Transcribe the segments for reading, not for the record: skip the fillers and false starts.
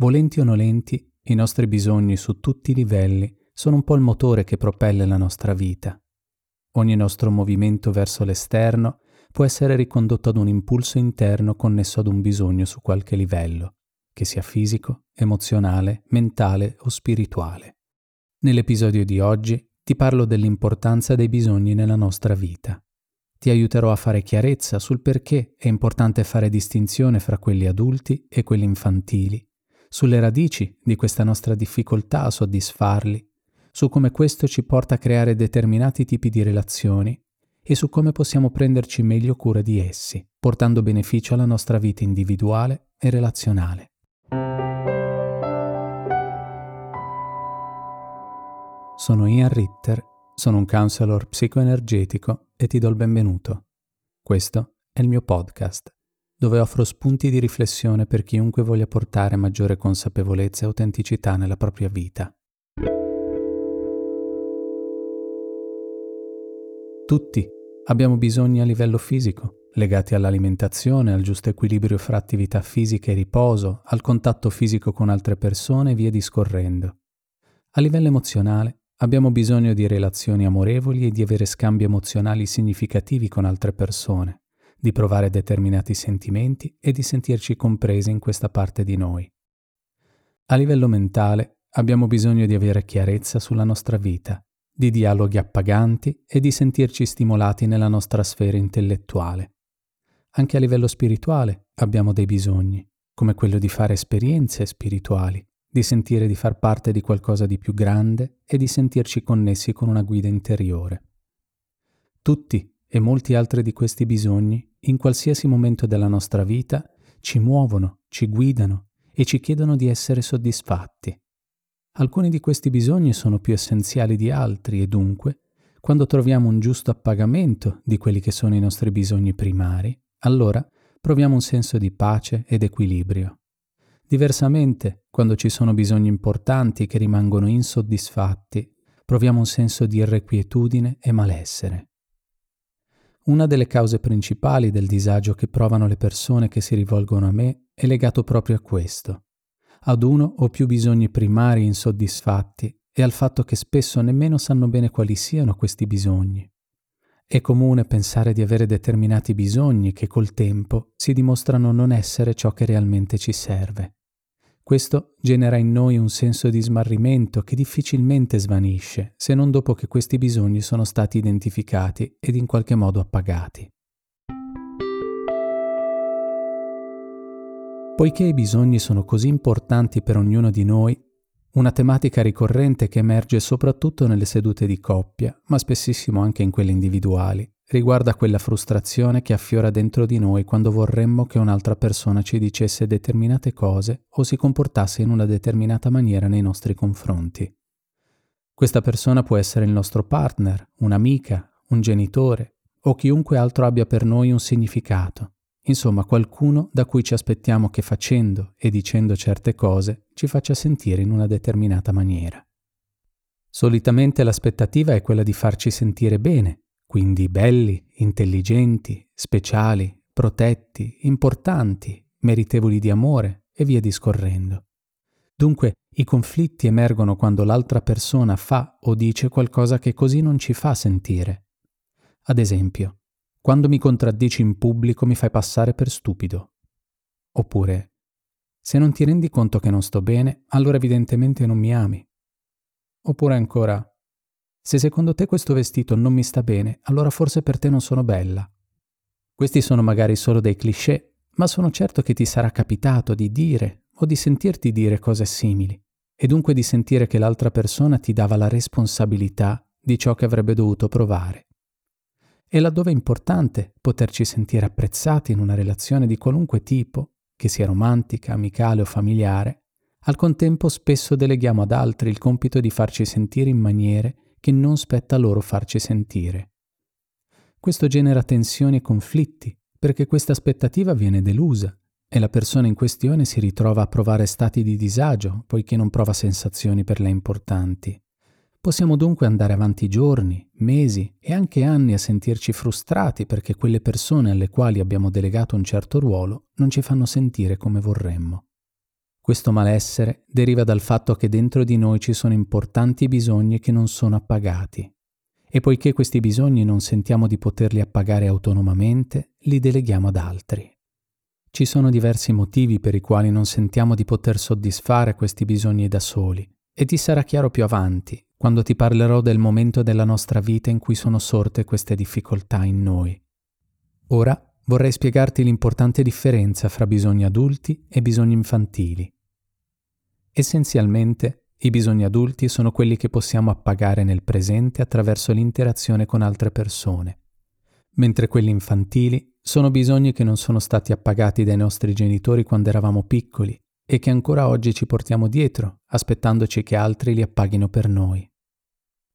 Volenti o nolenti, i nostri bisogni su tutti i livelli sono un po' il motore che propelle la nostra vita. Ogni nostro movimento verso l'esterno può essere ricondotto ad un impulso interno connesso ad un bisogno su qualche livello, che sia fisico, emozionale, mentale o spirituale. Nell'episodio di oggi ti parlo dell'importanza dei bisogni nella nostra vita. Ti aiuterò a fare chiarezza sul perché è importante fare distinzione fra quelli adulti e quelli infantili, sulle radici di questa nostra difficoltà a soddisfarli, su come questo ci porta a creare determinati tipi di relazioni e su come possiamo prenderci meglio cura di essi, portando beneficio alla nostra vita individuale e relazionale. Sono Ian Ritter, sono un counselor psicoenergetico e ti do il benvenuto. Questo è il mio podcast, dove offro spunti di riflessione per chiunque voglia portare maggiore consapevolezza e autenticità nella propria vita. Tutti abbiamo bisogni a livello fisico, legati all'alimentazione, al giusto equilibrio fra attività fisica e riposo, al contatto fisico con altre persone e via discorrendo. A livello emozionale abbiamo bisogno di relazioni amorevoli e di avere scambi emozionali significativi con altre persone, di provare determinati sentimenti e di sentirci compresi in questa parte di noi. A livello mentale abbiamo bisogno di avere chiarezza sulla nostra vita, di dialoghi appaganti e di sentirci stimolati nella nostra sfera intellettuale. Anche a livello spirituale abbiamo dei bisogni, come quello di fare esperienze spirituali, di sentire di far parte di qualcosa di più grande e di sentirci connessi con una guida interiore. Tutti e molti altri di questi bisogni, in qualsiasi momento della nostra vita, ci muovono, ci guidano e ci chiedono di essere soddisfatti. Alcuni di questi bisogni sono più essenziali di altri e dunque, quando troviamo un giusto appagamento di quelli che sono i nostri bisogni primari, allora proviamo un senso di pace ed equilibrio. Diversamente, quando ci sono bisogni importanti che rimangono insoddisfatti, proviamo un senso di irrequietudine e malessere. Una delle cause principali del disagio che provano le persone che si rivolgono a me è legato proprio a questo, ad uno o più bisogni primari insoddisfatti e al fatto che spesso nemmeno sanno bene quali siano questi bisogni. È comune pensare di avere determinati bisogni che col tempo si dimostrano non essere ciò che realmente ci serve. Questo genera in noi un senso di smarrimento che difficilmente svanisce se non dopo che questi bisogni sono stati identificati ed in qualche modo appagati. Poiché i bisogni sono così importanti per ognuno di noi, una tematica ricorrente che emerge soprattutto nelle sedute di coppia, ma spessissimo anche in quelle individuali, riguarda quella frustrazione che affiora dentro di noi quando vorremmo che un'altra persona ci dicesse determinate cose o si comportasse in una determinata maniera nei nostri confronti. Questa persona può essere il nostro partner, un'amica, un genitore o chiunque altro abbia per noi un significato. Insomma, qualcuno da cui ci aspettiamo che facendo e dicendo certe cose ci faccia sentire in una determinata maniera. Solitamente l'aspettativa è quella di farci sentire bene, quindi belli, intelligenti, speciali, protetti, importanti, meritevoli di amore e via discorrendo. Dunque, i conflitti emergono quando l'altra persona fa o dice qualcosa che così non ci fa sentire. Ad esempio, quando mi contraddici in pubblico mi fai passare per stupido. Oppure, se non ti rendi conto che non sto bene, allora evidentemente non mi ami. Oppure ancora, se secondo te questo vestito non mi sta bene, allora forse per te non sono bella. Questi sono magari solo dei cliché, ma sono certo che ti sarà capitato di dire o di sentirti dire cose simili, e dunque di sentire che l'altra persona ti dava la responsabilità di ciò che avrebbe dovuto provare. E laddove è importante poterci sentire apprezzati in una relazione di qualunque tipo, che sia romantica, amicale o familiare, al contempo spesso deleghiamo ad altri il compito di farci sentire in maniere che non spetta loro farci sentire. Questo genera tensioni e conflitti, perché questa aspettativa viene delusa e la persona in questione si ritrova a provare stati di disagio, poiché non prova sensazioni per lei importanti. Possiamo dunque andare avanti giorni, mesi e anche anni a sentirci frustrati perché quelle persone alle quali abbiamo delegato un certo ruolo non ci fanno sentire come vorremmo. Questo malessere deriva dal fatto che dentro di noi ci sono importanti bisogni che non sono appagati, e poiché questi bisogni non sentiamo di poterli appagare autonomamente, li deleghiamo ad altri. Ci sono diversi motivi per i quali non sentiamo di poter soddisfare questi bisogni da soli, e ti sarà chiaro più avanti, quando ti parlerò del momento della nostra vita in cui sono sorte queste difficoltà in noi. Ora vorrei spiegarti l'importante differenza fra bisogni adulti e bisogni infantili. Essenzialmente, i bisogni adulti sono quelli che possiamo appagare nel presente attraverso l'interazione con altre persone, mentre quelli infantili sono bisogni che non sono stati appagati dai nostri genitori quando eravamo piccoli e che ancora oggi ci portiamo dietro, aspettandoci che altri li appaghino per noi.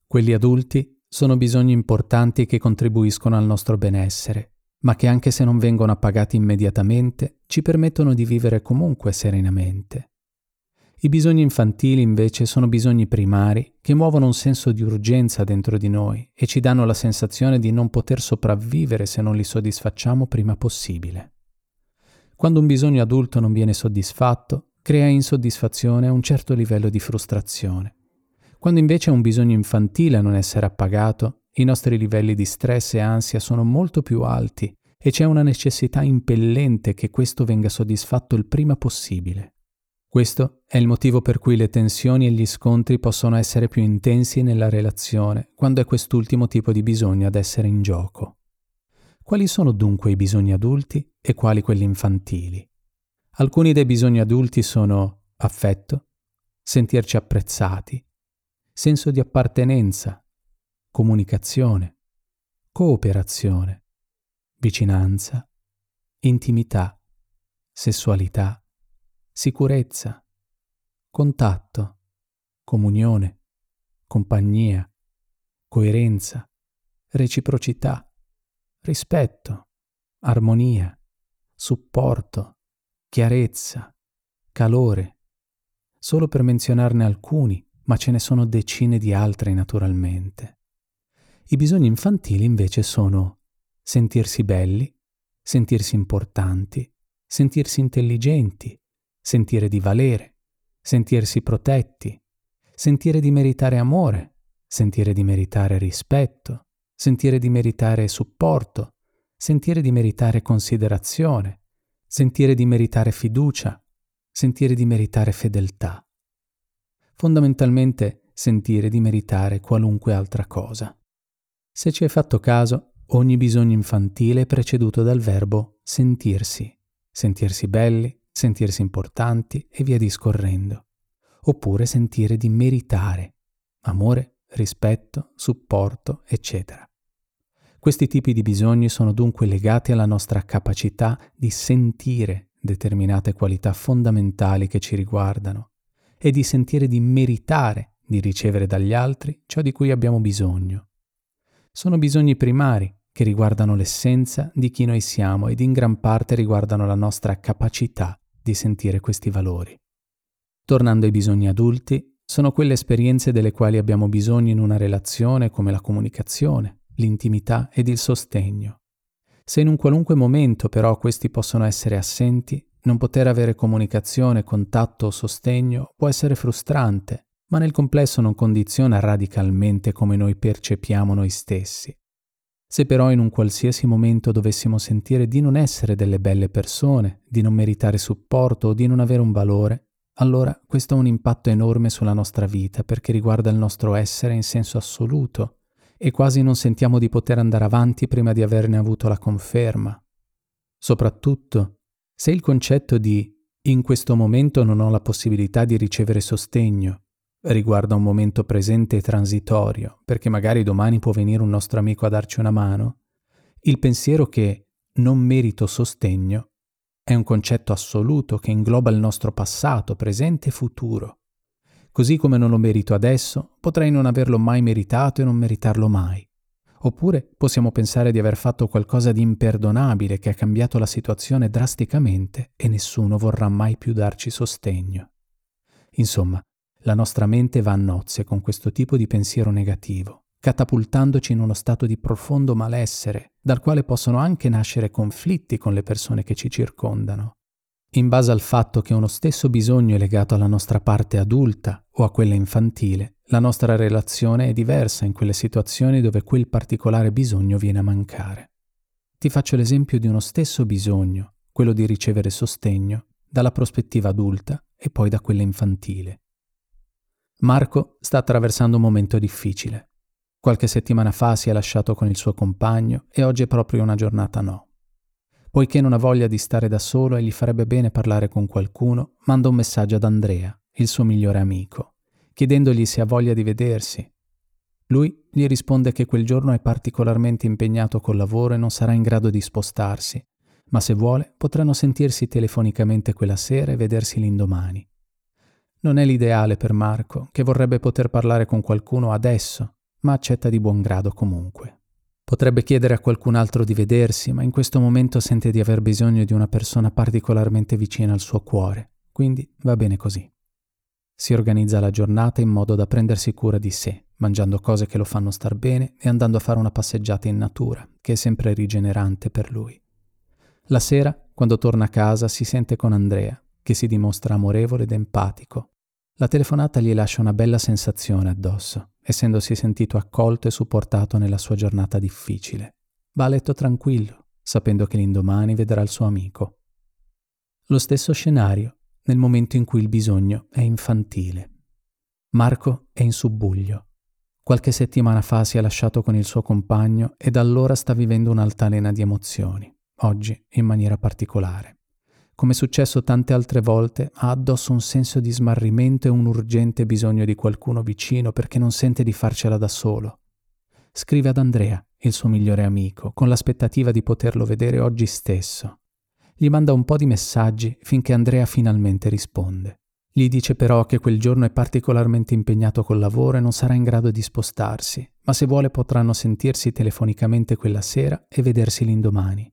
Quelli adulti sono bisogni importanti che contribuiscono al nostro benessere, ma che anche se non vengono appagati immediatamente, ci permettono di vivere comunque serenamente. I bisogni infantili invece sono bisogni primari che muovono un senso di urgenza dentro di noi e ci danno la sensazione di non poter sopravvivere se non li soddisfacciamo prima possibile. Quando un bisogno adulto non viene soddisfatto, crea insoddisfazione e un certo livello di frustrazione. Quando invece un bisogno infantile a non essere appagato, i nostri livelli di stress e ansia sono molto più alti e c'è una necessità impellente che questo venga soddisfatto il prima possibile. Questo è il motivo per cui le tensioni e gli scontri possono essere più intensi nella relazione, quando è quest'ultimo tipo di bisogno ad essere in gioco. Quali sono dunque i bisogni adulti e quali quelli infantili? Alcuni dei bisogni adulti sono affetto, sentirci apprezzati, senso di appartenenza, comunicazione, cooperazione, vicinanza, intimità, sessualità, sicurezza, contatto, comunione, compagnia, coerenza, reciprocità, rispetto, armonia, supporto, chiarezza, calore. Solo per menzionarne alcuni, ma ce ne sono decine di altri naturalmente. I bisogni infantili invece sono sentirsi belli, sentirsi importanti, sentirsi intelligenti, sentire di valere, sentirsi protetti, sentire di meritare amore, sentire di meritare rispetto, sentire di meritare supporto, sentire di meritare considerazione, sentire di meritare fiducia, sentire di meritare fedeltà. Fondamentalmente sentire di meritare qualunque altra cosa. Se ci hai fatto caso, ogni bisogno infantile è preceduto dal verbo sentirsi, sentirsi belli, sentirsi importanti e via discorrendo, oppure sentire di meritare, amore, rispetto, supporto, eccetera. Questi tipi di bisogni sono dunque legati alla nostra capacità di sentire determinate qualità fondamentali che ci riguardano e di sentire di meritare di ricevere dagli altri ciò di cui abbiamo bisogno. Sono bisogni primari, che riguardano l'essenza di chi noi siamo ed in gran parte riguardano la nostra capacità di sentire questi valori. Tornando ai bisogni adulti, sono quelle esperienze delle quali abbiamo bisogno in una relazione come la comunicazione, l'intimità ed il sostegno. Se in un qualunque momento però questi possono essere assenti, non poter avere comunicazione, contatto o sostegno può essere frustrante, ma nel complesso non condiziona radicalmente come noi percepiamo noi stessi. Se però in un qualsiasi momento dovessimo sentire di non essere delle belle persone, di non meritare supporto o di non avere un valore, allora questo ha un impatto enorme sulla nostra vita perché riguarda il nostro essere in senso assoluto e quasi non sentiamo di poter andare avanti prima di averne avuto la conferma. Soprattutto, se il concetto di «in questo momento non ho la possibilità di ricevere sostegno» riguarda un momento presente e transitorio, perché magari domani può venire un nostro amico a darci una mano, il pensiero che non merito sostegno è un concetto assoluto che ingloba il nostro passato, presente e futuro. Così come non lo merito adesso, potrei non averlo mai meritato e non meritarlo mai. Oppure possiamo pensare di aver fatto qualcosa di imperdonabile che ha cambiato la situazione drasticamente e nessuno vorrà mai più darci sostegno. Insomma, la nostra mente va a nozze con questo tipo di pensiero negativo, catapultandoci in uno stato di profondo malessere, dal quale possono anche nascere conflitti con le persone che ci circondano. in base al fatto che uno stesso bisogno è legato alla nostra parte adulta o a quella infantile, la nostra relazione è diversa in quelle situazioni dove quel particolare bisogno viene a mancare. Ti faccio l'esempio di uno stesso bisogno, quello di ricevere sostegno, dalla prospettiva adulta e poi da quella infantile. Marco sta attraversando un momento difficile. Qualche settimana fa si è lasciato con il suo compagno e oggi è proprio una giornata no. Poiché non ha voglia di stare da solo e gli farebbe bene parlare con qualcuno, manda un messaggio ad Andrea, il suo migliore amico, chiedendogli se ha voglia di vedersi. Lui gli risponde che quel giorno è particolarmente impegnato col lavoro e non sarà in grado di spostarsi, ma se vuole potranno sentirsi telefonicamente quella sera e vedersi l'indomani. Non è l'ideale per Marco, che vorrebbe poter parlare con qualcuno adesso, ma accetta di buon grado comunque. Potrebbe chiedere a qualcun altro di vedersi, ma in questo momento sente di aver bisogno di una persona particolarmente vicina al suo cuore, quindi va bene così. Si organizza la giornata in modo da prendersi cura di sé, mangiando cose che lo fanno star bene e andando a fare una passeggiata in natura, che è sempre rigenerante per lui. La sera, quando torna a casa, si sente con Andrea, che si dimostra amorevole ed empatico. La telefonata gli lascia una bella sensazione addosso, essendosi sentito accolto e supportato nella sua giornata difficile. Va a letto tranquillo, sapendo che l'indomani vedrà il suo amico. Lo stesso scenario nel momento in cui il bisogno è infantile. Marco è in subbuglio. Qualche settimana fa si è lasciato con il suo compagno e da allora sta vivendo un'altalena di emozioni, oggi in maniera particolare. Come è successo tante altre volte, ha addosso un senso di smarrimento e un urgente bisogno di qualcuno vicino perché non sente di farcela da solo. Scrive ad Andrea, il suo migliore amico, con l'aspettativa di poterlo vedere oggi stesso. Gli manda un po' di messaggi finché Andrea finalmente risponde. Gli dice però che quel giorno è particolarmente impegnato col lavoro e non sarà in grado di spostarsi, ma se vuole potranno sentirsi telefonicamente quella sera e vedersi l'indomani.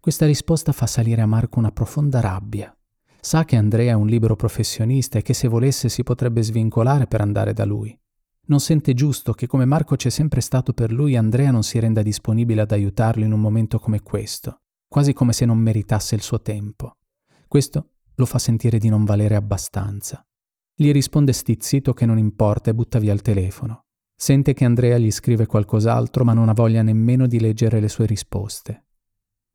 Questa risposta fa salire a Marco una profonda rabbia. Sa che Andrea è un libero professionista e che se volesse si potrebbe svincolare per andare da lui. Non sente giusto che come Marco c'è sempre stato per lui, Andrea non si renda disponibile ad aiutarlo in un momento come questo, quasi come se non meritasse il suo tempo. Questo lo fa sentire di non valere abbastanza. Gli risponde stizzito che non importa e butta via il telefono. Sente che Andrea gli scrive qualcos'altro ma non ha voglia nemmeno di leggere le sue risposte.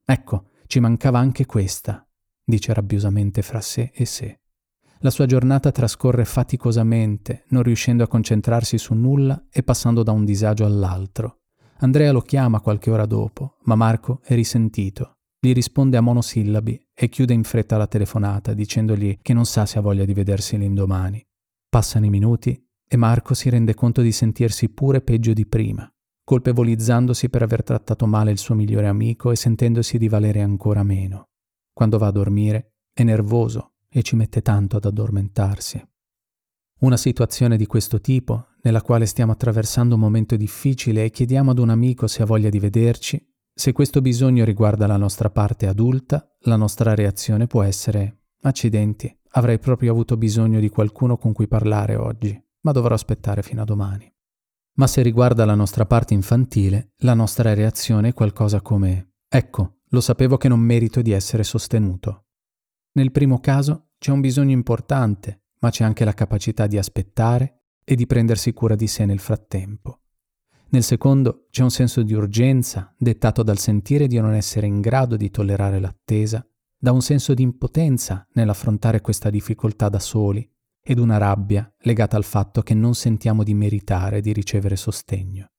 «Ecco, ci mancava anche questa», dice rabbiosamente fra sé e sé. La sua giornata trascorre faticosamente, non riuscendo a concentrarsi su nulla e passando da un disagio all'altro. Andrea lo chiama qualche ora dopo, ma Marco è risentito. Gli risponde a monosillabi e chiude in fretta la telefonata, dicendogli che non sa se ha voglia di vedersi l'indomani. Passano i minuti e Marco si rende conto di sentirsi pure peggio di prima, colpevolizzandosi per aver trattato male il suo migliore amico e sentendosi di valere ancora meno. Quando va a dormire è nervoso e ci mette tanto ad addormentarsi. Una situazione di questo tipo, nella quale stiamo attraversando un momento difficile e chiediamo ad un amico se ha voglia di vederci, se questo bisogno riguarda la nostra parte adulta, la nostra reazione può essere: «Accidenti, avrei proprio avuto bisogno di qualcuno con cui parlare oggi, ma dovrò aspettare fino a domani». Ma se riguarda la nostra parte infantile, la nostra reazione è qualcosa come: «Ecco, lo sapevo che non merito di essere sostenuto». Nel primo caso c'è un bisogno importante, ma c'è anche la capacità di aspettare e di prendersi cura di sé nel frattempo. Nel secondo c'è un senso di urgenza, dettato dal sentire di non essere in grado di tollerare l'attesa, da un senso di impotenza nell'affrontare questa difficoltà da soli, ed una rabbia legata al fatto che non sentiamo di meritare di ricevere sostegno.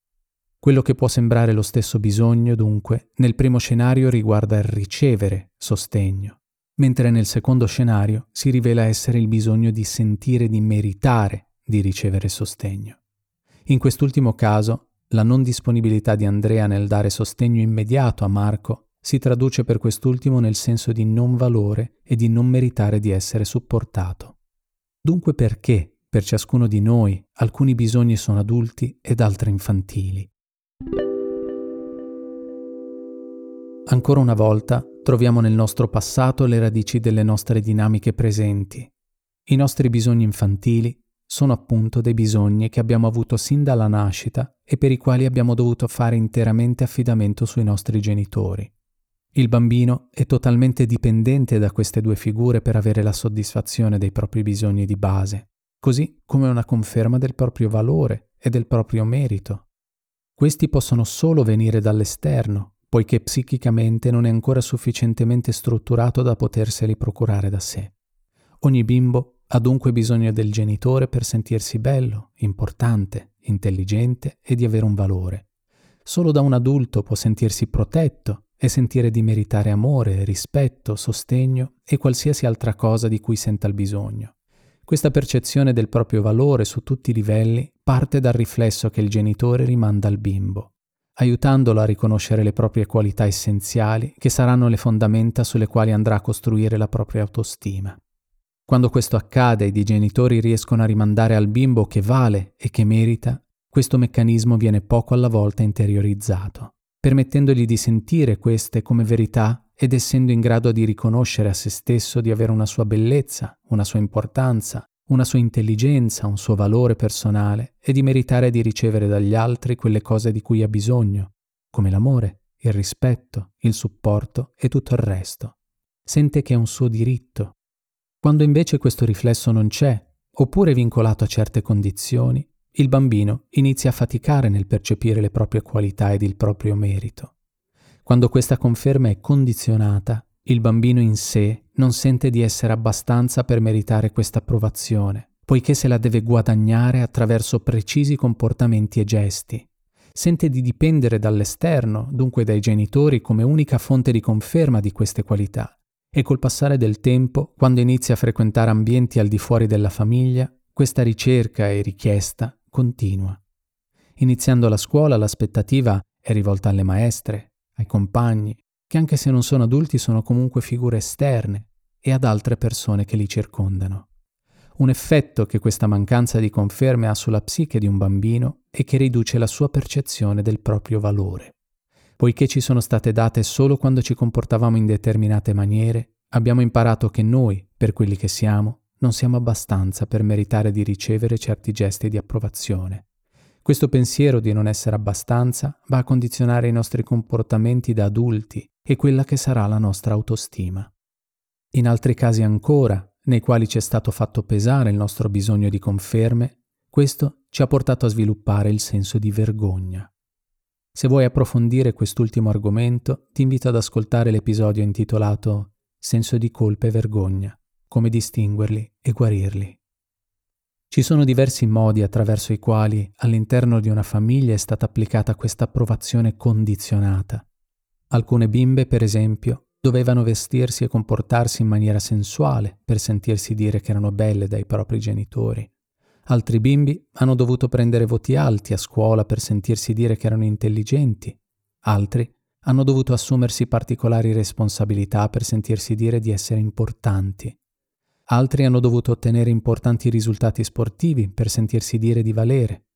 Quello che può sembrare lo stesso bisogno, dunque, nel primo scenario riguarda il ricevere sostegno, mentre nel secondo scenario si rivela essere il bisogno di sentire di meritare di ricevere sostegno. In quest'ultimo caso, la non disponibilità di Andrea nel dare sostegno immediato a Marco si traduce per quest'ultimo nel senso di non valore e di non meritare di essere supportato. Dunque perché, per ciascuno di noi, alcuni bisogni sono adulti ed altri infantili? Ancora una volta, troviamo nel nostro passato le radici delle nostre dinamiche presenti. I nostri bisogni infantili sono appunto dei bisogni che abbiamo avuto sin dalla nascita e per i quali abbiamo dovuto fare interamente affidamento sui nostri genitori. Il bambino è totalmente dipendente da queste due figure per avere la soddisfazione dei propri bisogni di base, così come una conferma del proprio valore e del proprio merito. Questi possono solo venire dall'esterno, poiché psichicamente non è ancora sufficientemente strutturato da poterseli procurare da sé. Ogni bimbo ha dunque bisogno del genitore per sentirsi bello, importante, intelligente e di avere un valore. Solo da un adulto può sentirsi protetto e sentire di meritare amore, rispetto, sostegno e qualsiasi altra cosa di cui senta il bisogno. Questa percezione del proprio valore su tutti i livelli parte dal riflesso che il genitore rimanda al bimbo, aiutandolo a riconoscere le proprie qualità essenziali che saranno le fondamenta sulle quali andrà a costruire la propria autostima. Quando questo accade ed i genitori riescono a rimandare al bimbo che vale e che merita, questo meccanismo viene poco alla volta interiorizzato, permettendogli di sentire queste come verità ed essendo in grado di riconoscere a se stesso di avere una sua bellezza, una sua importanza, una sua intelligenza, un suo valore personale e di meritare di ricevere dagli altri quelle cose di cui ha bisogno, come l'amore, il rispetto, il supporto e tutto il resto. Sente che è un suo diritto. Quando invece questo riflesso non c'è, oppure è vincolato a certe condizioni, il bambino inizia a faticare nel percepire le proprie qualità ed il proprio merito. Quando questa conferma è condizionata, il bambino in sé non sente di essere abbastanza per meritare questa approvazione, poiché se la deve guadagnare attraverso precisi comportamenti e gesti. Sente di dipendere dall'esterno, dunque dai genitori, come unica fonte di conferma di queste qualità. E col passare del tempo, quando inizia a frequentare ambienti al di fuori della famiglia, questa ricerca e richiesta continua. Iniziando la scuola, l'aspettativa è rivolta alle maestre, ai compagni, che anche se non sono adulti sono comunque figure esterne, e ad altre persone che li circondano. Un effetto che questa mancanza di conferme ha sulla psiche di un bambino è che riduce la sua percezione del proprio valore. Poiché ci sono state date solo quando ci comportavamo in determinate maniere, abbiamo imparato che noi, per quelli che siamo, non siamo abbastanza per meritare di ricevere certi gesti di approvazione. Questo pensiero di non essere abbastanza va a condizionare i nostri comportamenti da adulti e quella che sarà la nostra autostima. In altri casi ancora, nei quali ci è stato fatto pesare il nostro bisogno di conferme, questo ci ha portato a sviluppare il senso di vergogna. Se vuoi approfondire quest'ultimo argomento, ti invito ad ascoltare l'episodio intitolato Senso di colpa e vergogna, come distinguerli e guarirli. Ci sono diversi modi attraverso i quali all'interno di una famiglia è stata applicata questa approvazione condizionata. Alcune bimbe, per esempio, dovevano vestirsi e comportarsi in maniera sensuale per sentirsi dire che erano belle dai propri genitori. Altri bimbi hanno dovuto prendere voti alti a scuola per sentirsi dire che erano intelligenti. Altri hanno dovuto assumersi particolari responsabilità per sentirsi dire di essere importanti. Altri hanno dovuto ottenere importanti risultati sportivi per sentirsi dire di valere.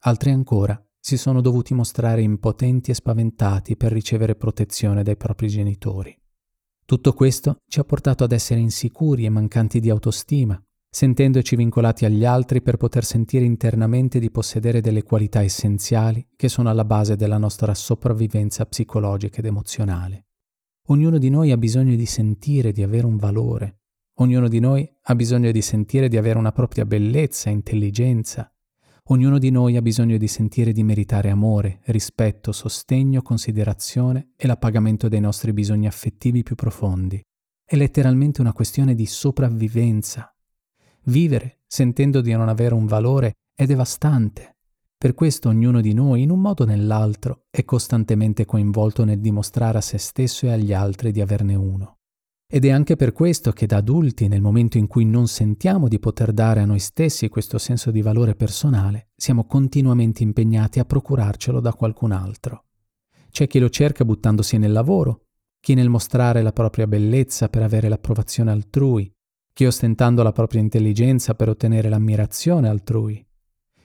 Altri ancora si sono dovuti mostrare impotenti e spaventati per ricevere protezione dai propri genitori. Tutto questo ci ha portato ad essere insicuri e mancanti di autostima, sentendoci vincolati agli altri per poter sentire internamente di possedere delle qualità essenziali che sono alla base della nostra sopravvivenza psicologica ed emozionale. Ognuno di noi ha bisogno di sentire di avere un valore. Ognuno di noi ha bisogno di sentire di avere una propria bellezza e intelligenza. Ognuno di noi ha bisogno di sentire di meritare amore, rispetto, sostegno, considerazione e l'appagamento dei nostri bisogni affettivi più profondi. È letteralmente una questione di sopravvivenza. Vivere sentendo di non avere un valore è devastante. Per questo ognuno di noi, in un modo o nell'altro, è costantemente coinvolto nel dimostrare a se stesso e agli altri di averne uno. Ed è anche per questo che da adulti, nel momento in cui non sentiamo di poter dare a noi stessi questo senso di valore personale, siamo continuamente impegnati a procurarcelo da qualcun altro. C'è chi lo cerca buttandosi nel lavoro, chi nel mostrare la propria bellezza per avere l'approvazione altrui, chi ostentando la propria intelligenza per ottenere l'ammirazione altrui,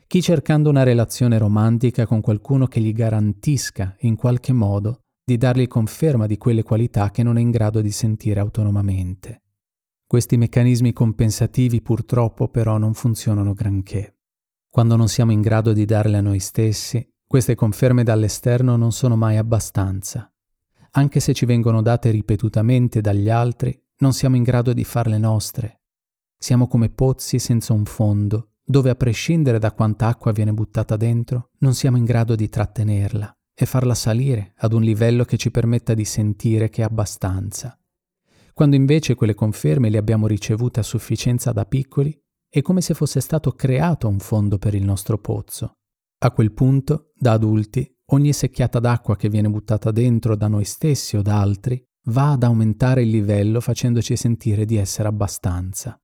chi cercando una relazione romantica con qualcuno che gli garantisca, in qualche modo, di dargli conferma di quelle qualità che non è in grado di sentire autonomamente. Questi meccanismi compensativi purtroppo però non funzionano granché. Quando non siamo in grado di darle a noi stessi, queste conferme dall'esterno non sono mai abbastanza. anche se ci vengono date ripetutamente dagli altri, non siamo in grado di farle nostre. Siamo come pozzi senza un fondo, dove a prescindere da quanta acqua viene buttata dentro, non siamo in grado di trattenerla e farla salire ad un livello che ci permetta di sentire che è abbastanza. Quando invece quelle conferme le abbiamo ricevute a sufficienza da piccoli, è come se fosse stato creato un fondo per il nostro pozzo. A quel punto, da adulti, ogni secchiata d'acqua che viene buttata dentro da noi stessi o da altri va ad aumentare il livello facendoci sentire di essere abbastanza.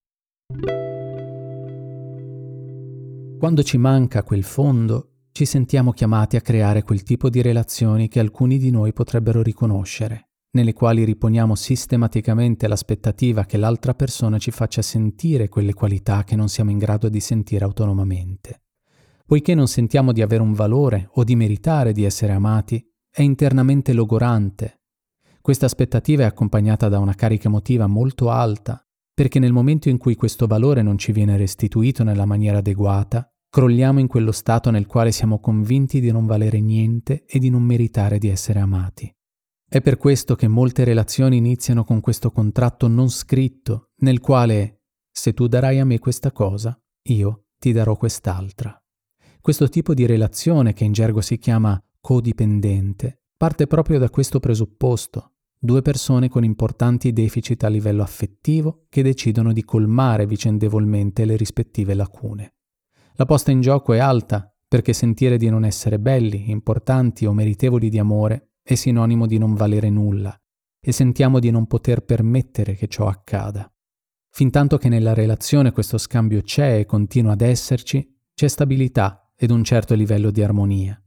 Quando ci manca quel fondo, ci sentiamo chiamati a creare quel tipo di relazioni che alcuni di noi potrebbero riconoscere, nelle quali riponiamo sistematicamente l'aspettativa che l'altra persona ci faccia sentire quelle qualità che non siamo in grado di sentire autonomamente. Poiché non sentiamo di avere un valore o di meritare di essere amati, è internamente logorante. Questa aspettativa è accompagnata da una carica emotiva molto alta, perché nel momento in cui questo valore non ci viene restituito nella maniera adeguata, crolliamo in quello stato nel quale siamo convinti di non valere niente e di non meritare di essere amati. È per questo che molte relazioni iniziano con questo contratto non scritto, nel quale «se tu darai a me questa cosa, io ti darò quest'altra». Questo tipo di relazione, che in gergo si chiama codipendente, parte proprio da questo presupposto: due persone con importanti deficit a livello affettivo che decidono di colmare vicendevolmente le rispettive lacune. La posta in gioco è alta, perché sentire di non essere belli, importanti o meritevoli di amore è sinonimo di non valere nulla, e sentiamo di non poter permettere che ciò accada. Fintanto che nella relazione questo scambio c'è e continua ad esserci, c'è stabilità ed un certo livello di armonia.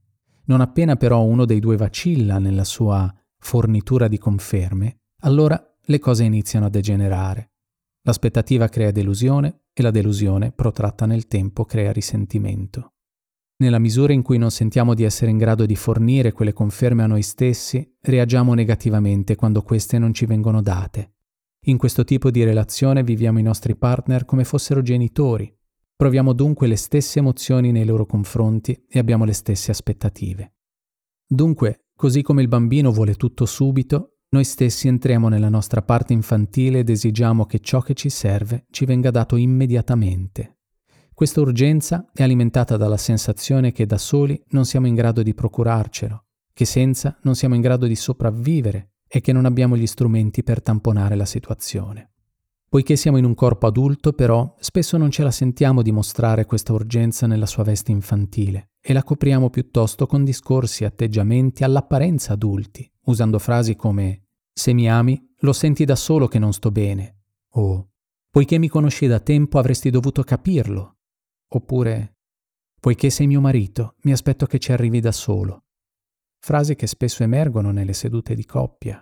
Non appena però uno dei due vacilla nella sua fornitura di conferme, allora le cose iniziano a degenerare. L'aspettativa crea delusione e la delusione, protratta nel tempo, crea risentimento. Nella misura in cui non sentiamo di essere in grado di fornire quelle conferme a noi stessi, reagiamo negativamente quando queste non ci vengono date. In questo tipo di relazione viviamo i nostri partner come fossero genitori. Proviamo dunque le stesse emozioni nei loro confronti e abbiamo le stesse aspettative. Dunque, così come il bambino vuole tutto subito, noi stessi entriamo nella nostra parte infantile ed esigiamo che ciò che ci serve ci venga dato immediatamente. Questa urgenza è alimentata dalla sensazione che da soli non siamo in grado di procurarcelo, che senza non siamo in grado di sopravvivere e che non abbiamo gli strumenti per tamponare la situazione. Poiché siamo in un corpo adulto, però, spesso non ce la sentiamo di mostrare questa urgenza nella sua veste infantile e la copriamo piuttosto con discorsi e atteggiamenti all'apparenza adulti, usando frasi come «se mi ami, lo senti da solo che non sto bene» o «poiché mi conosci da tempo avresti dovuto capirlo» oppure «poiché sei mio marito, mi aspetto che ci arrivi da solo». Frasi che spesso emergono nelle sedute di coppia.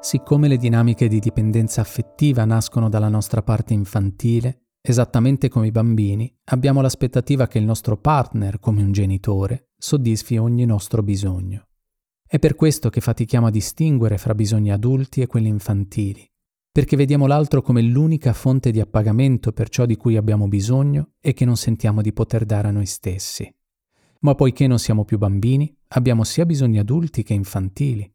Siccome le dinamiche di dipendenza affettiva nascono dalla nostra parte infantile, esattamente come i bambini, abbiamo l'aspettativa che il nostro partner, come un genitore, soddisfi ogni nostro bisogno. È per questo che fatichiamo a distinguere fra bisogni adulti e quelli infantili, perché vediamo l'altro come l'unica fonte di appagamento per ciò di cui abbiamo bisogno e che non sentiamo di poter dare a noi stessi. Ma poiché non siamo più bambini, abbiamo sia bisogni adulti che infantili.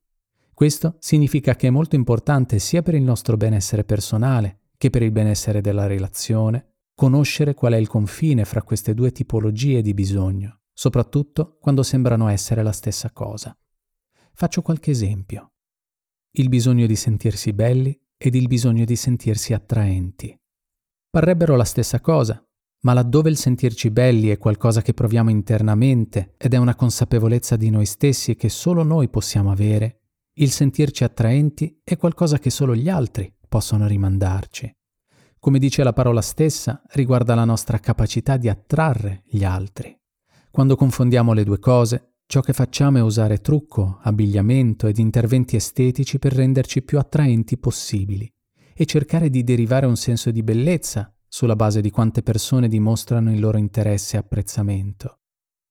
Questo significa che è molto importante sia per il nostro benessere personale che per il benessere della relazione conoscere qual è il confine fra queste due tipologie di bisogno, soprattutto quando sembrano essere la stessa cosa. Faccio qualche esempio. Il bisogno di sentirsi belli ed il bisogno di sentirsi attraenti. Parrebbero la stessa cosa, ma laddove il sentirci belli è qualcosa che proviamo internamente ed è una consapevolezza di noi stessi che solo noi possiamo avere, il sentirci attraenti è qualcosa che solo gli altri possono rimandarci. Come dice la parola stessa, riguarda la nostra capacità di attrarre gli altri. Quando confondiamo le due cose, ciò che facciamo è usare trucco, abbigliamento ed interventi estetici per renderci più attraenti possibili e cercare di derivare un senso di bellezza sulla base di quante persone dimostrano il loro interesse e apprezzamento.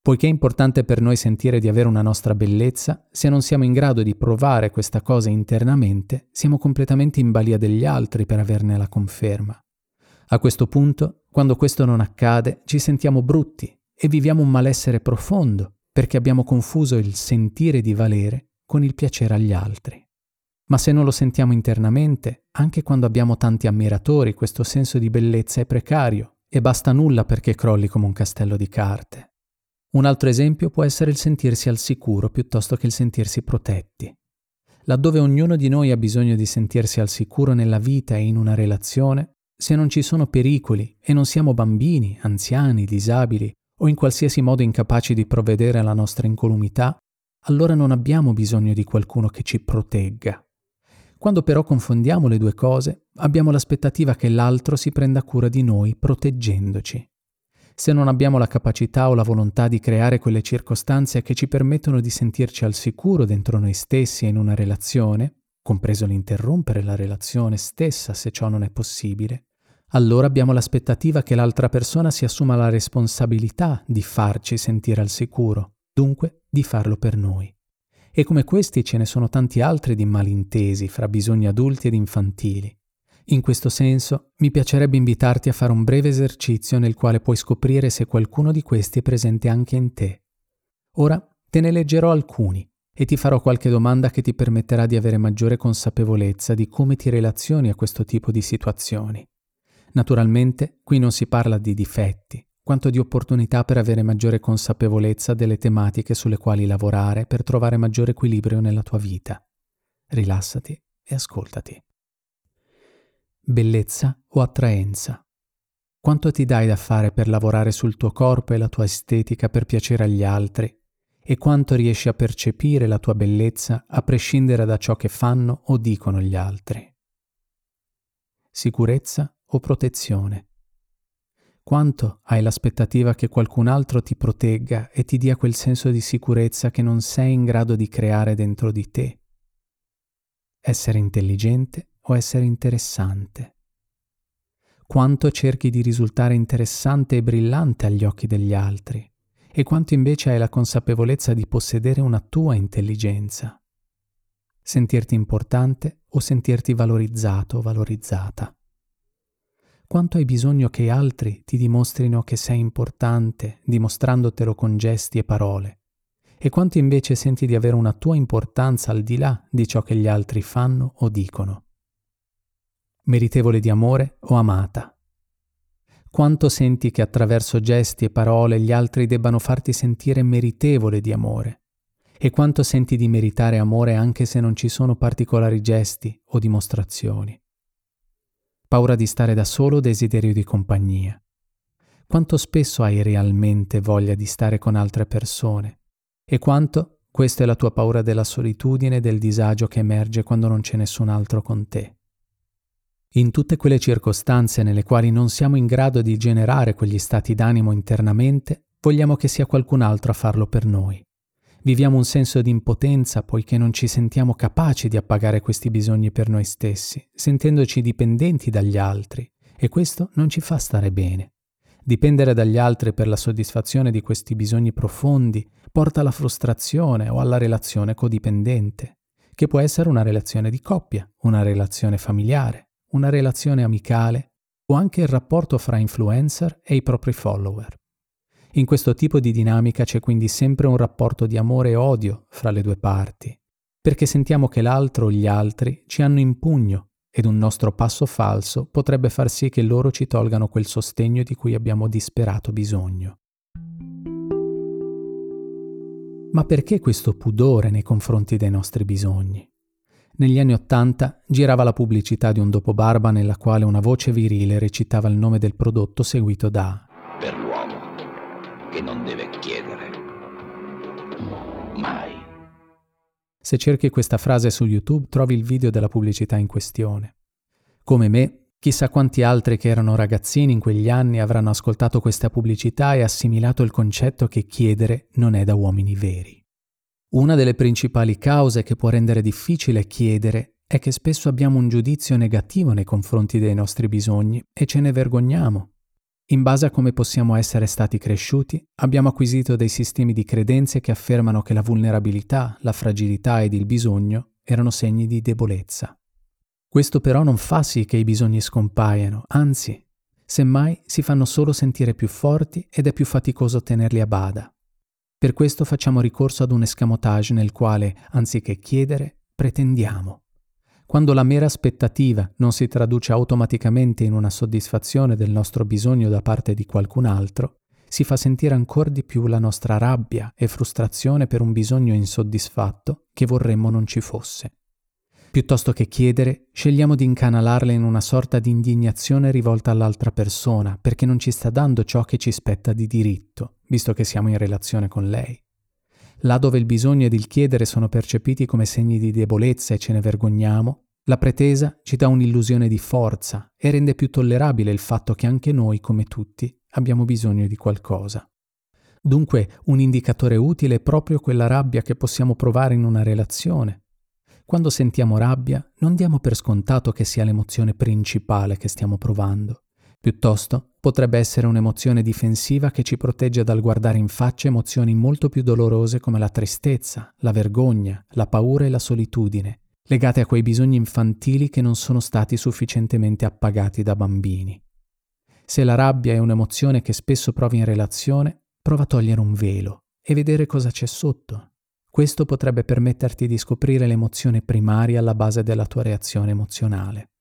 Poiché è importante per noi sentire di avere una nostra bellezza, se non siamo in grado di provare questa cosa internamente, siamo completamente in balia degli altri per averne la conferma. A questo punto, quando questo non accade, ci sentiamo brutti e viviamo un malessere profondo, perché abbiamo confuso il sentire di valere con il piacere agli altri. Ma se non lo sentiamo internamente, anche quando abbiamo tanti ammiratori, questo senso di bellezza è precario e basta nulla perché crolli come un castello di carte. Un altro esempio può essere il sentirsi al sicuro piuttosto che il sentirsi protetti. Laddove ognuno di noi ha bisogno di sentirsi al sicuro nella vita e in una relazione, se non ci sono pericoli e non siamo bambini, anziani, disabili o in qualsiasi modo incapaci di provvedere alla nostra incolumità, allora non abbiamo bisogno di qualcuno che ci protegga. Quando però confondiamo le due cose, abbiamo l'aspettativa che l'altro si prenda cura di noi proteggendoci. Se non abbiamo la capacità o la volontà di creare quelle circostanze che ci permettono di sentirci al sicuro dentro noi stessi e in una relazione, compreso l'interrompere la relazione stessa se ciò non è possibile, allora abbiamo l'aspettativa che l'altra persona si assuma la responsabilità di farci sentire al sicuro, dunque di farlo per noi. E come questi ce ne sono tanti altri di malintesi fra bisogni adulti ed infantili. In questo senso, mi piacerebbe invitarti a fare un breve esercizio nel quale puoi scoprire se qualcuno di questi è presente anche in te. Ora te ne leggerò alcuni e ti farò qualche domanda che ti permetterà di avere maggiore consapevolezza di come ti relazioni a questo tipo di situazioni. Naturalmente, qui non si parla di difetti, quanto di opportunità per avere maggiore consapevolezza delle tematiche sulle quali lavorare per trovare maggiore equilibrio nella tua vita. Rilassati e ascoltati. Bellezza o attraenza? Quanto ti dai da fare per lavorare sul tuo corpo e la tua estetica per piacere agli altri? E quanto riesci a percepire la tua bellezza a prescindere da ciò che fanno o dicono gli altri? Sicurezza o protezione? Quanto hai l'aspettativa che qualcun altro ti protegga e ti dia quel senso di sicurezza che non sei in grado di creare dentro di te? Essere intelligente o essere interessante? Quanto cerchi di risultare interessante e brillante agli occhi degli altri? E quanto invece hai la consapevolezza di possedere una tua intelligenza? Sentirti importante o sentirti valorizzato o valorizzata? Quanto hai bisogno che altri ti dimostrino che sei importante, dimostrandotelo con gesti e parole? E quanto invece senti di avere una tua importanza al di là di ciò che gli altri fanno o dicono? Meritevole di amore o amata? Quanto senti che attraverso gesti e parole gli altri debbano farti sentire meritevole di amore? E quanto senti di meritare amore anche se non ci sono particolari gesti o dimostrazioni? Paura di stare da solo, desiderio di compagnia. Quanto spesso hai realmente voglia di stare con altre persone? E quanto questa è la tua paura della solitudine e del disagio che emerge quando non c'è nessun altro con te? In tutte quelle circostanze nelle quali non siamo in grado di generare quegli stati d'animo internamente, vogliamo che sia qualcun altro a farlo per noi. Viviamo un senso di impotenza poiché non ci sentiamo capaci di appagare questi bisogni per noi stessi, sentendoci dipendenti dagli altri, e questo non ci fa stare bene. Dipendere dagli altri per la soddisfazione di questi bisogni profondi porta alla frustrazione o alla relazione codipendente, che può essere una relazione di coppia, una relazione familiare, una relazione amicale o anche il rapporto fra influencer e i propri follower. In questo tipo di dinamica c'è quindi sempre un rapporto di amore e odio fra le due parti, perché sentiamo che l'altro o gli altri ci hanno in pugno ed un nostro passo falso potrebbe far sì che loro ci tolgano quel sostegno di cui abbiamo disperato bisogno. Ma perché questo pudore nei confronti dei nostri bisogni? Negli anni '80 girava la pubblicità di un dopobarba nella quale una voce virile recitava il nome del prodotto seguito da che non deve chiedere mai. Se cerchi questa frase su YouTube trovi il video della pubblicità in questione. Come me, chissà quanti altri che erano ragazzini in quegli anni avranno ascoltato questa pubblicità e assimilato il concetto che chiedere non è da uomini veri. Una delle principali cause che può rendere difficile chiedere è che spesso abbiamo un giudizio negativo nei confronti dei nostri bisogni e ce ne vergogniamo. In base a come possiamo essere stati cresciuti, abbiamo acquisito dei sistemi di credenze che affermano che la vulnerabilità, la fragilità ed il bisogno erano segni di debolezza. Questo però non fa sì che i bisogni scompaiano, anzi, semmai si fanno solo sentire più forti ed è più faticoso tenerli a bada. Per questo facciamo ricorso ad un escamotage nel quale, anziché chiedere, pretendiamo. Quando la mera aspettativa non si traduce automaticamente in una soddisfazione del nostro bisogno da parte di qualcun altro, si fa sentire ancor di più la nostra rabbia e frustrazione per un bisogno insoddisfatto che vorremmo non ci fosse. Piuttosto che chiedere, scegliamo di incanalarla in una sorta di indignazione rivolta all'altra persona perché non ci sta dando ciò che ci spetta di diritto, visto che siamo in relazione con lei. Là dove il bisogno ed il chiedere sono percepiti come segni di debolezza e ce ne vergogniamo, la pretesa ci dà un'illusione di forza e rende più tollerabile il fatto che anche noi, come tutti, abbiamo bisogno di qualcosa. Dunque, un indicatore utile è proprio quella rabbia che possiamo provare in una relazione. Quando sentiamo rabbia, non diamo per scontato che sia l'emozione principale che stiamo provando. Piuttosto, potrebbe essere un'emozione difensiva che ci protegge dal guardare in faccia emozioni molto più dolorose come la tristezza, la vergogna, la paura e la solitudine, legate a quei bisogni infantili che non sono stati sufficientemente appagati da bambini. Se la rabbia è un'emozione che spesso provi in relazione, prova a togliere un velo e vedere cosa c'è sotto. Questo potrebbe permetterti di scoprire l'emozione primaria alla base della tua reazione emozionale.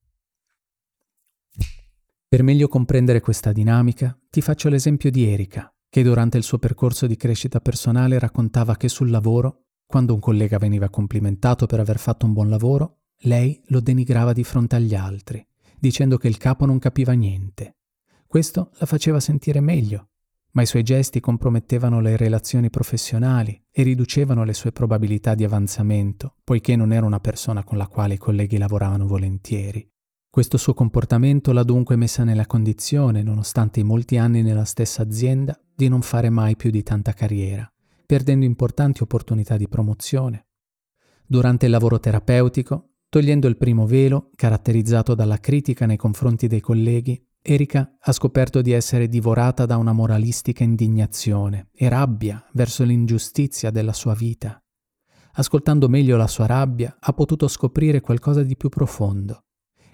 Per meglio comprendere questa dinamica, ti faccio l'esempio di Erika, che durante il suo percorso di crescita personale raccontava che sul lavoro, quando un collega veniva complimentato per aver fatto un buon lavoro, lei lo denigrava di fronte agli altri, dicendo che il capo non capiva niente. Questo la faceva sentire meglio, ma i suoi gesti compromettevano le relazioni professionali e riducevano le sue probabilità di avanzamento, poiché non era una persona con la quale i colleghi lavoravano volentieri. Questo suo comportamento l'ha dunque messa nella condizione, nonostante i molti anni nella stessa azienda, di non fare mai più di tanta carriera, perdendo importanti opportunità di promozione. Durante il lavoro terapeutico, togliendo il primo velo, caratterizzato dalla critica nei confronti dei colleghi, Erika ha scoperto di essere divorata da una moralistica indignazione e rabbia verso l'ingiustizia della sua vita. Ascoltando meglio la sua rabbia, ha potuto scoprire qualcosa di più profondo.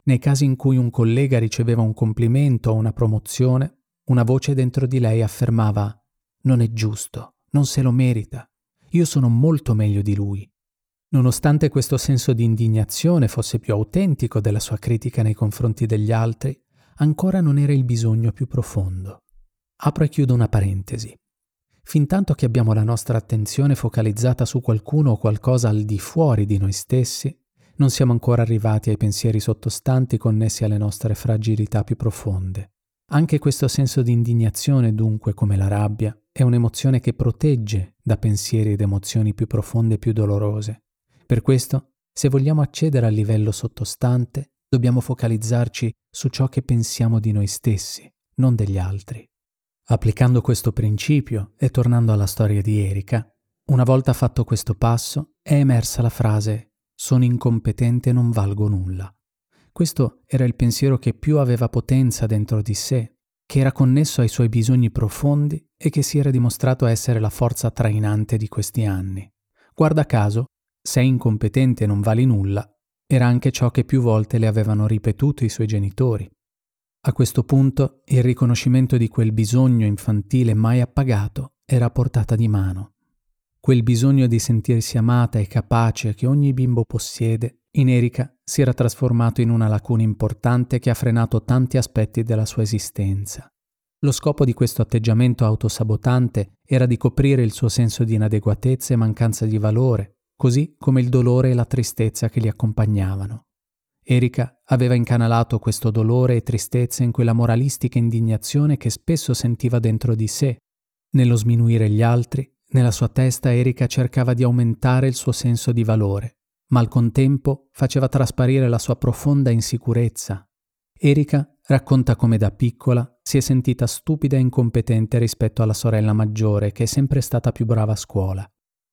Nei casi in cui un collega riceveva un complimento o una promozione, una voce dentro di lei affermava «Non è giusto, non se lo merita, io sono molto meglio di lui». Nonostante questo senso di indignazione fosse più autentico della sua critica nei confronti degli altri, ancora non era il bisogno più profondo. Apro e chiudo una parentesi. Fintanto che abbiamo la nostra attenzione focalizzata su qualcuno o qualcosa al di fuori di noi stessi, non siamo ancora arrivati ai pensieri sottostanti connessi alle nostre fragilità più profonde. Anche questo senso di indignazione, dunque, come la rabbia, è un'emozione che protegge da pensieri ed emozioni più profonde e più dolorose. Per questo, se vogliamo accedere al livello sottostante, dobbiamo focalizzarci su ciò che pensiamo di noi stessi, non degli altri. Applicando questo principio e tornando alla storia di Erika, una volta fatto questo passo è emersa la frase «Sono incompetente e non valgo nulla». Questo era il pensiero che più aveva potenza dentro di sé, che era connesso ai suoi bisogni profondi e che si era dimostrato essere la forza trainante di questi anni. Guarda caso, «Sei incompetente e non vali nulla» era anche ciò che più volte le avevano ripetuto i suoi genitori. A questo punto il riconoscimento di quel bisogno infantile mai appagato era a portata di mano. Quel bisogno di sentirsi amata e capace che ogni bimbo possiede, in Erika si era trasformato in una lacuna importante che ha frenato tanti aspetti della sua esistenza. Lo scopo di questo atteggiamento autosabotante era di coprire il suo senso di inadeguatezza e mancanza di valore, così come il dolore e la tristezza che li accompagnavano. Erika aveva incanalato questo dolore e tristezza in quella moralistica indignazione che spesso sentiva dentro di sé. Nello sminuire gli altri, nella sua testa Erika cercava di aumentare il suo senso di valore, ma al contempo faceva trasparire la sua profonda insicurezza. Erika racconta come da piccola si è sentita stupida e incompetente rispetto alla sorella maggiore, che è sempre stata più brava a scuola.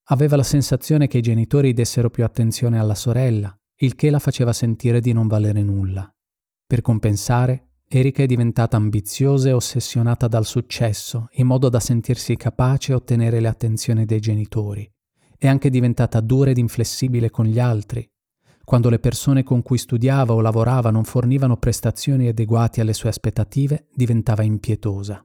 Aveva la sensazione che i genitori dessero più attenzione alla sorella, il che la faceva sentire di non valere nulla. Per compensare, Erika è diventata ambiziosa e ossessionata dal successo, in modo da sentirsi capace e ottenere le attenzioni dei genitori. È anche diventata dura ed inflessibile con gli altri. Quando le persone con cui studiava o lavorava non fornivano prestazioni adeguate alle sue aspettative, diventava impietosa.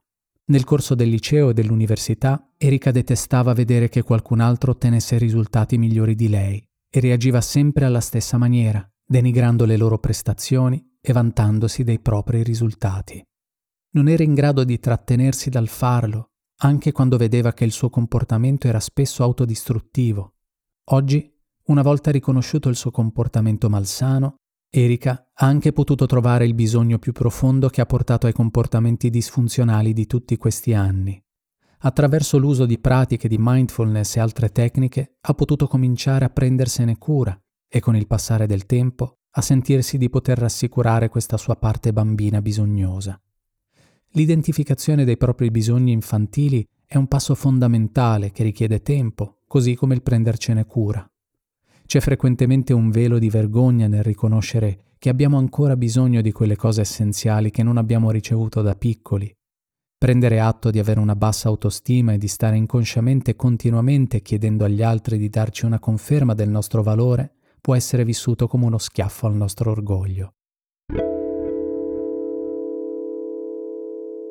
Nel corso del liceo e dell'università, Erika detestava vedere che qualcun altro ottenesse risultati migliori di lei e reagiva sempre alla stessa maniera, denigrando le loro prestazioni e vantandosi dei propri risultati. Non era in grado di trattenersi dal farlo, anche quando vedeva che il suo comportamento era spesso autodistruttivo. Oggi, una volta riconosciuto il suo comportamento malsano, Erika ha anche potuto trovare il bisogno più profondo che ha portato ai comportamenti disfunzionali di tutti questi anni. Attraverso l'uso di pratiche di mindfulness e altre tecniche, ha potuto cominciare a prendersene cura e con il passare del tempo a sentirsi di poter rassicurare questa sua parte bambina bisognosa. L'identificazione dei propri bisogni infantili è un passo fondamentale che richiede tempo, così come il prendercene cura. C'è frequentemente un velo di vergogna nel riconoscere che abbiamo ancora bisogno di quelle cose essenziali che non abbiamo ricevuto da piccoli. Prendere atto di avere una bassa autostima e di stare inconsciamente e continuamente chiedendo agli altri di darci una conferma del nostro valore può essere vissuto come uno schiaffo al nostro orgoglio.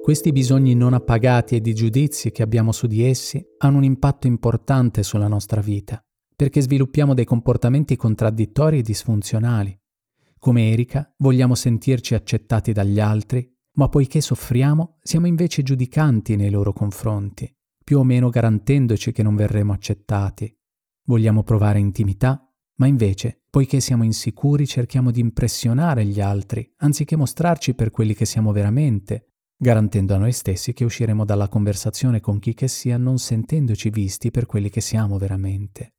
Questi bisogni non appagati ed i giudizi che abbiamo su di essi hanno un impatto importante sulla nostra vita, perché sviluppiamo dei comportamenti contraddittori e disfunzionali. Come Erika, vogliamo sentirci accettati dagli altri, ma poiché soffriamo, siamo invece giudicanti nei loro confronti, più o meno garantendoci che non verremo accettati. Vogliamo provare intimità, ma invece, poiché siamo insicuri, cerchiamo di impressionare gli altri, anziché mostrarci per quelli che siamo veramente, garantendo a noi stessi che usciremo dalla conversazione con chi che sia non sentendoci visti per quelli che siamo veramente.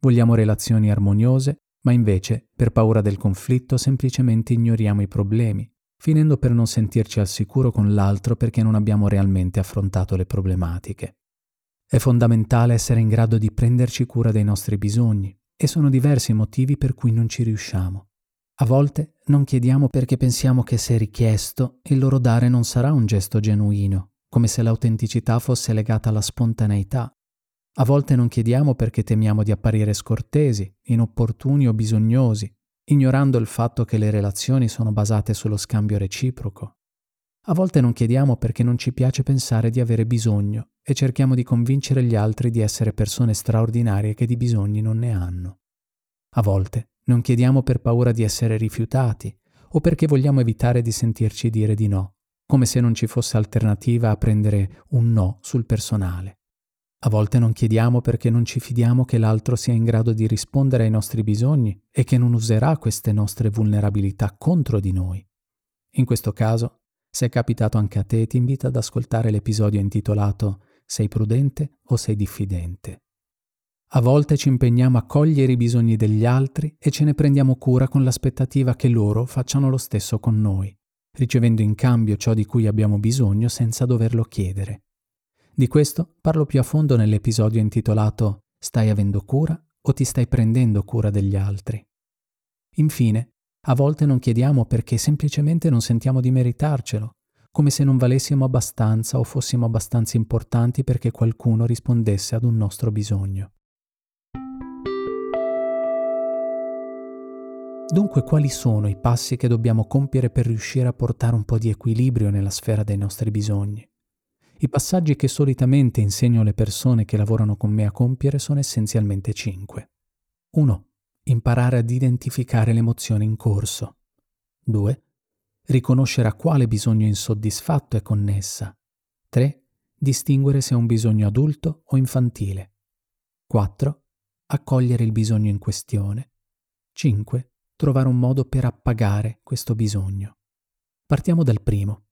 Vogliamo relazioni armoniose, ma invece, per paura del conflitto, semplicemente ignoriamo i problemi, finendo per non sentirci al sicuro con l'altro perché non abbiamo realmente affrontato le problematiche. È fondamentale essere in grado di prenderci cura dei nostri bisogni, e sono diversi i motivi per cui non ci riusciamo. A volte non chiediamo perché pensiamo che se richiesto, il loro dare non sarà un gesto genuino, come se l'autenticità fosse legata alla spontaneità. A volte non chiediamo perché temiamo di apparire scortesi, inopportuni o bisognosi, ignorando il fatto che le relazioni sono basate sullo scambio reciproco. A volte non chiediamo perché non ci piace pensare di avere bisogno e cerchiamo di convincere gli altri di essere persone straordinarie che di bisogni non ne hanno. A volte non chiediamo per paura di essere rifiutati o perché vogliamo evitare di sentirci dire di no, come se non ci fosse alternativa a prendere un no sul personale. A volte non chiediamo perché non ci fidiamo che l'altro sia in grado di rispondere ai nostri bisogni e che non userà queste nostre vulnerabilità contro di noi. In questo caso, se è capitato anche a te, ti invito ad ascoltare l'episodio intitolato «Sei prudente o sei diffidente?». A volte ci impegniamo a cogliere i bisogni degli altri e ce ne prendiamo cura con l'aspettativa che loro facciano lo stesso con noi, ricevendo in cambio ciò di cui abbiamo bisogno senza doverlo chiedere. Di questo parlo più a fondo nell'episodio intitolato «Stai avendo cura o ti stai prendendo cura degli altri?». Infine, a volte non chiediamo perché semplicemente non sentiamo di meritarcelo, come se non valessimo abbastanza o fossimo abbastanza importanti perché qualcuno rispondesse ad un nostro bisogno. Dunque, quali sono i passi che dobbiamo compiere per riuscire a portare un po' di equilibrio nella sfera dei nostri bisogni? I passaggi che solitamente insegno alle persone che lavorano con me a compiere sono essenzialmente 5. 1. Imparare ad identificare l'emozione in corso. 2. Riconoscere a quale bisogno insoddisfatto è connessa. 3. Distinguere se è un bisogno adulto o infantile. 4. Accogliere il bisogno in questione. 5. Trovare un modo per appagare questo bisogno. Partiamo dal primo.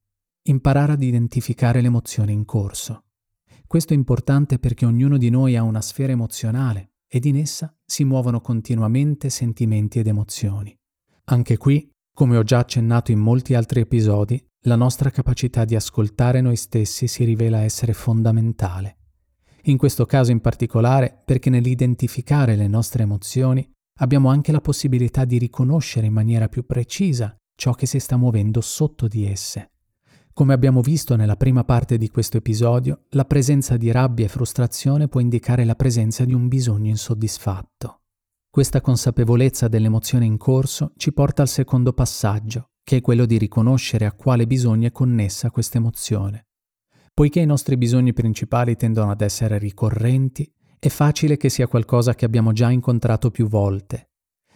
Imparare ad identificare l'emozione in corso. Questo è importante perché ognuno di noi ha una sfera emozionale ed in essa si muovono continuamente sentimenti ed emozioni. Anche qui, come ho già accennato in molti altri episodi, la nostra capacità di ascoltare noi stessi si rivela essere fondamentale. In questo caso in particolare perché nell'identificare le nostre emozioni abbiamo anche la possibilità di riconoscere in maniera più precisa ciò che si sta muovendo sotto di esse. Come abbiamo visto nella prima parte di questo episodio, la presenza di rabbia e frustrazione può indicare la presenza di un bisogno insoddisfatto. Questa consapevolezza dell'emozione in corso ci porta al secondo passaggio, che è quello di riconoscere a quale bisogno è connessa questa emozione. Poiché i nostri bisogni principali tendono ad essere ricorrenti, è facile che sia qualcosa che abbiamo già incontrato più volte.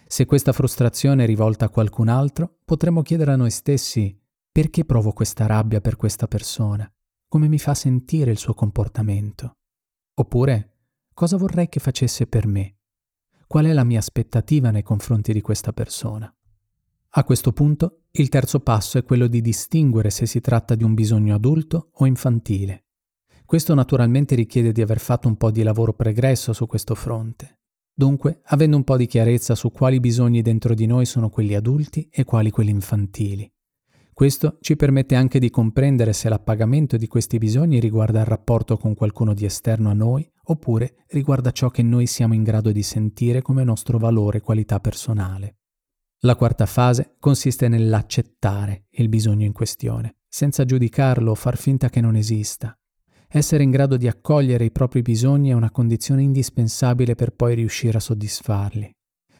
Se questa frustrazione è rivolta a qualcun altro, potremmo chiedere a noi stessi: perché provo questa rabbia per questa persona? Come mi fa sentire il suo comportamento? Oppure, cosa vorrei che facesse per me? Qual è la mia aspettativa nei confronti di questa persona? A questo punto, il terzo passo è quello di distinguere se si tratta di un bisogno adulto o infantile. Questo naturalmente richiede di aver fatto un po' di lavoro pregresso su questo fronte. Dunque, avendo un po' di chiarezza su quali bisogni dentro di noi sono quelli adulti e quali quelli infantili. Questo ci permette anche di comprendere se l'appagamento di questi bisogni riguarda il rapporto con qualcuno di esterno a noi, oppure riguarda ciò che noi siamo in grado di sentire come nostro valore e qualità personale. La quarta fase consiste nell'accettare il bisogno in questione, senza giudicarlo o far finta che non esista. Essere in grado di accogliere i propri bisogni è una condizione indispensabile per poi riuscire a soddisfarli.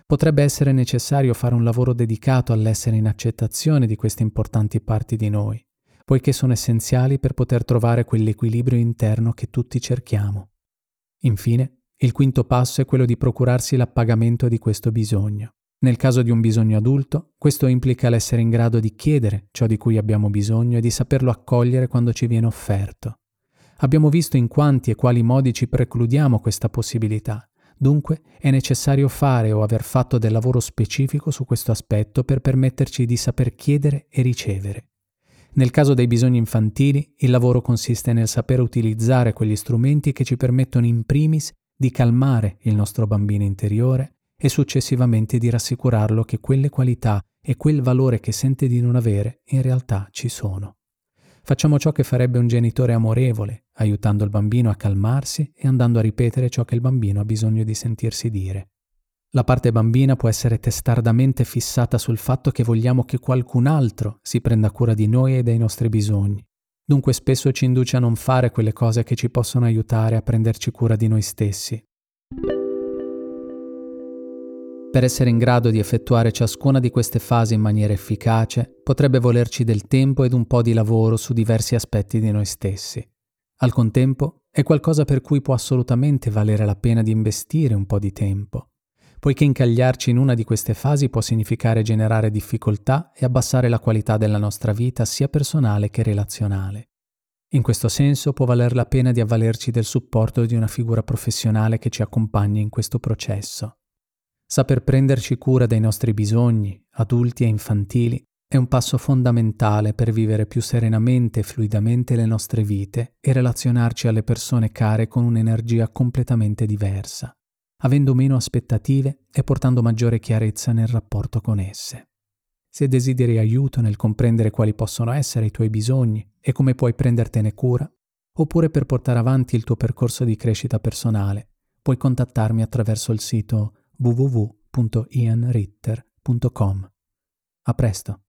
Potrebbe essere necessario fare un lavoro dedicato all'essere in accettazione di queste importanti parti di noi, poiché sono essenziali per poter trovare quell'equilibrio interno che tutti cerchiamo. Infine, il quinto passo è quello di procurarsi l'appagamento di questo bisogno. Nel caso di un bisogno adulto, questo implica l'essere in grado di chiedere ciò di cui abbiamo bisogno e di saperlo accogliere quando ci viene offerto. Abbiamo visto in quanti e quali modi ci precludiamo questa possibilità. Dunque, è necessario fare o aver fatto del lavoro specifico su questo aspetto per permetterci di saper chiedere e ricevere. Nel caso dei bisogni infantili, il lavoro consiste nel saper utilizzare quegli strumenti che ci permettono in primis di calmare il nostro bambino interiore e successivamente di rassicurarlo che quelle qualità e quel valore che sente di non avere in realtà ci sono. Facciamo ciò che farebbe un genitore amorevole, aiutando il bambino a calmarsi e andando a ripetere ciò che il bambino ha bisogno di sentirsi dire. La parte bambina può essere testardamente fissata sul fatto che vogliamo che qualcun altro si prenda cura di noi e dei nostri bisogni. Dunque spesso ci induce a non fare quelle cose che ci possono aiutare a prenderci cura di noi stessi. Per essere in grado di effettuare ciascuna di queste fasi in maniera efficace, potrebbe volerci del tempo ed un po' di lavoro su diversi aspetti di noi stessi. Al contempo, è qualcosa per cui può assolutamente valere la pena di investire un po' di tempo, poiché incagliarci in una di queste fasi può significare generare difficoltà e abbassare la qualità della nostra vita sia personale che relazionale. In questo senso può valer la pena di avvalerci del supporto di una figura professionale che ci accompagni in questo processo. Saper prenderci cura dei nostri bisogni, adulti e infantili, è un passo fondamentale per vivere più serenamente e fluidamente le nostre vite e relazionarci alle persone care con un'energia completamente diversa, avendo meno aspettative e portando maggiore chiarezza nel rapporto con esse. Se desideri aiuto nel comprendere quali possono essere i tuoi bisogni e come puoi prendertene cura, oppure per portare avanti il tuo percorso di crescita personale, puoi contattarmi attraverso il sito www.ianritter.com. A presto!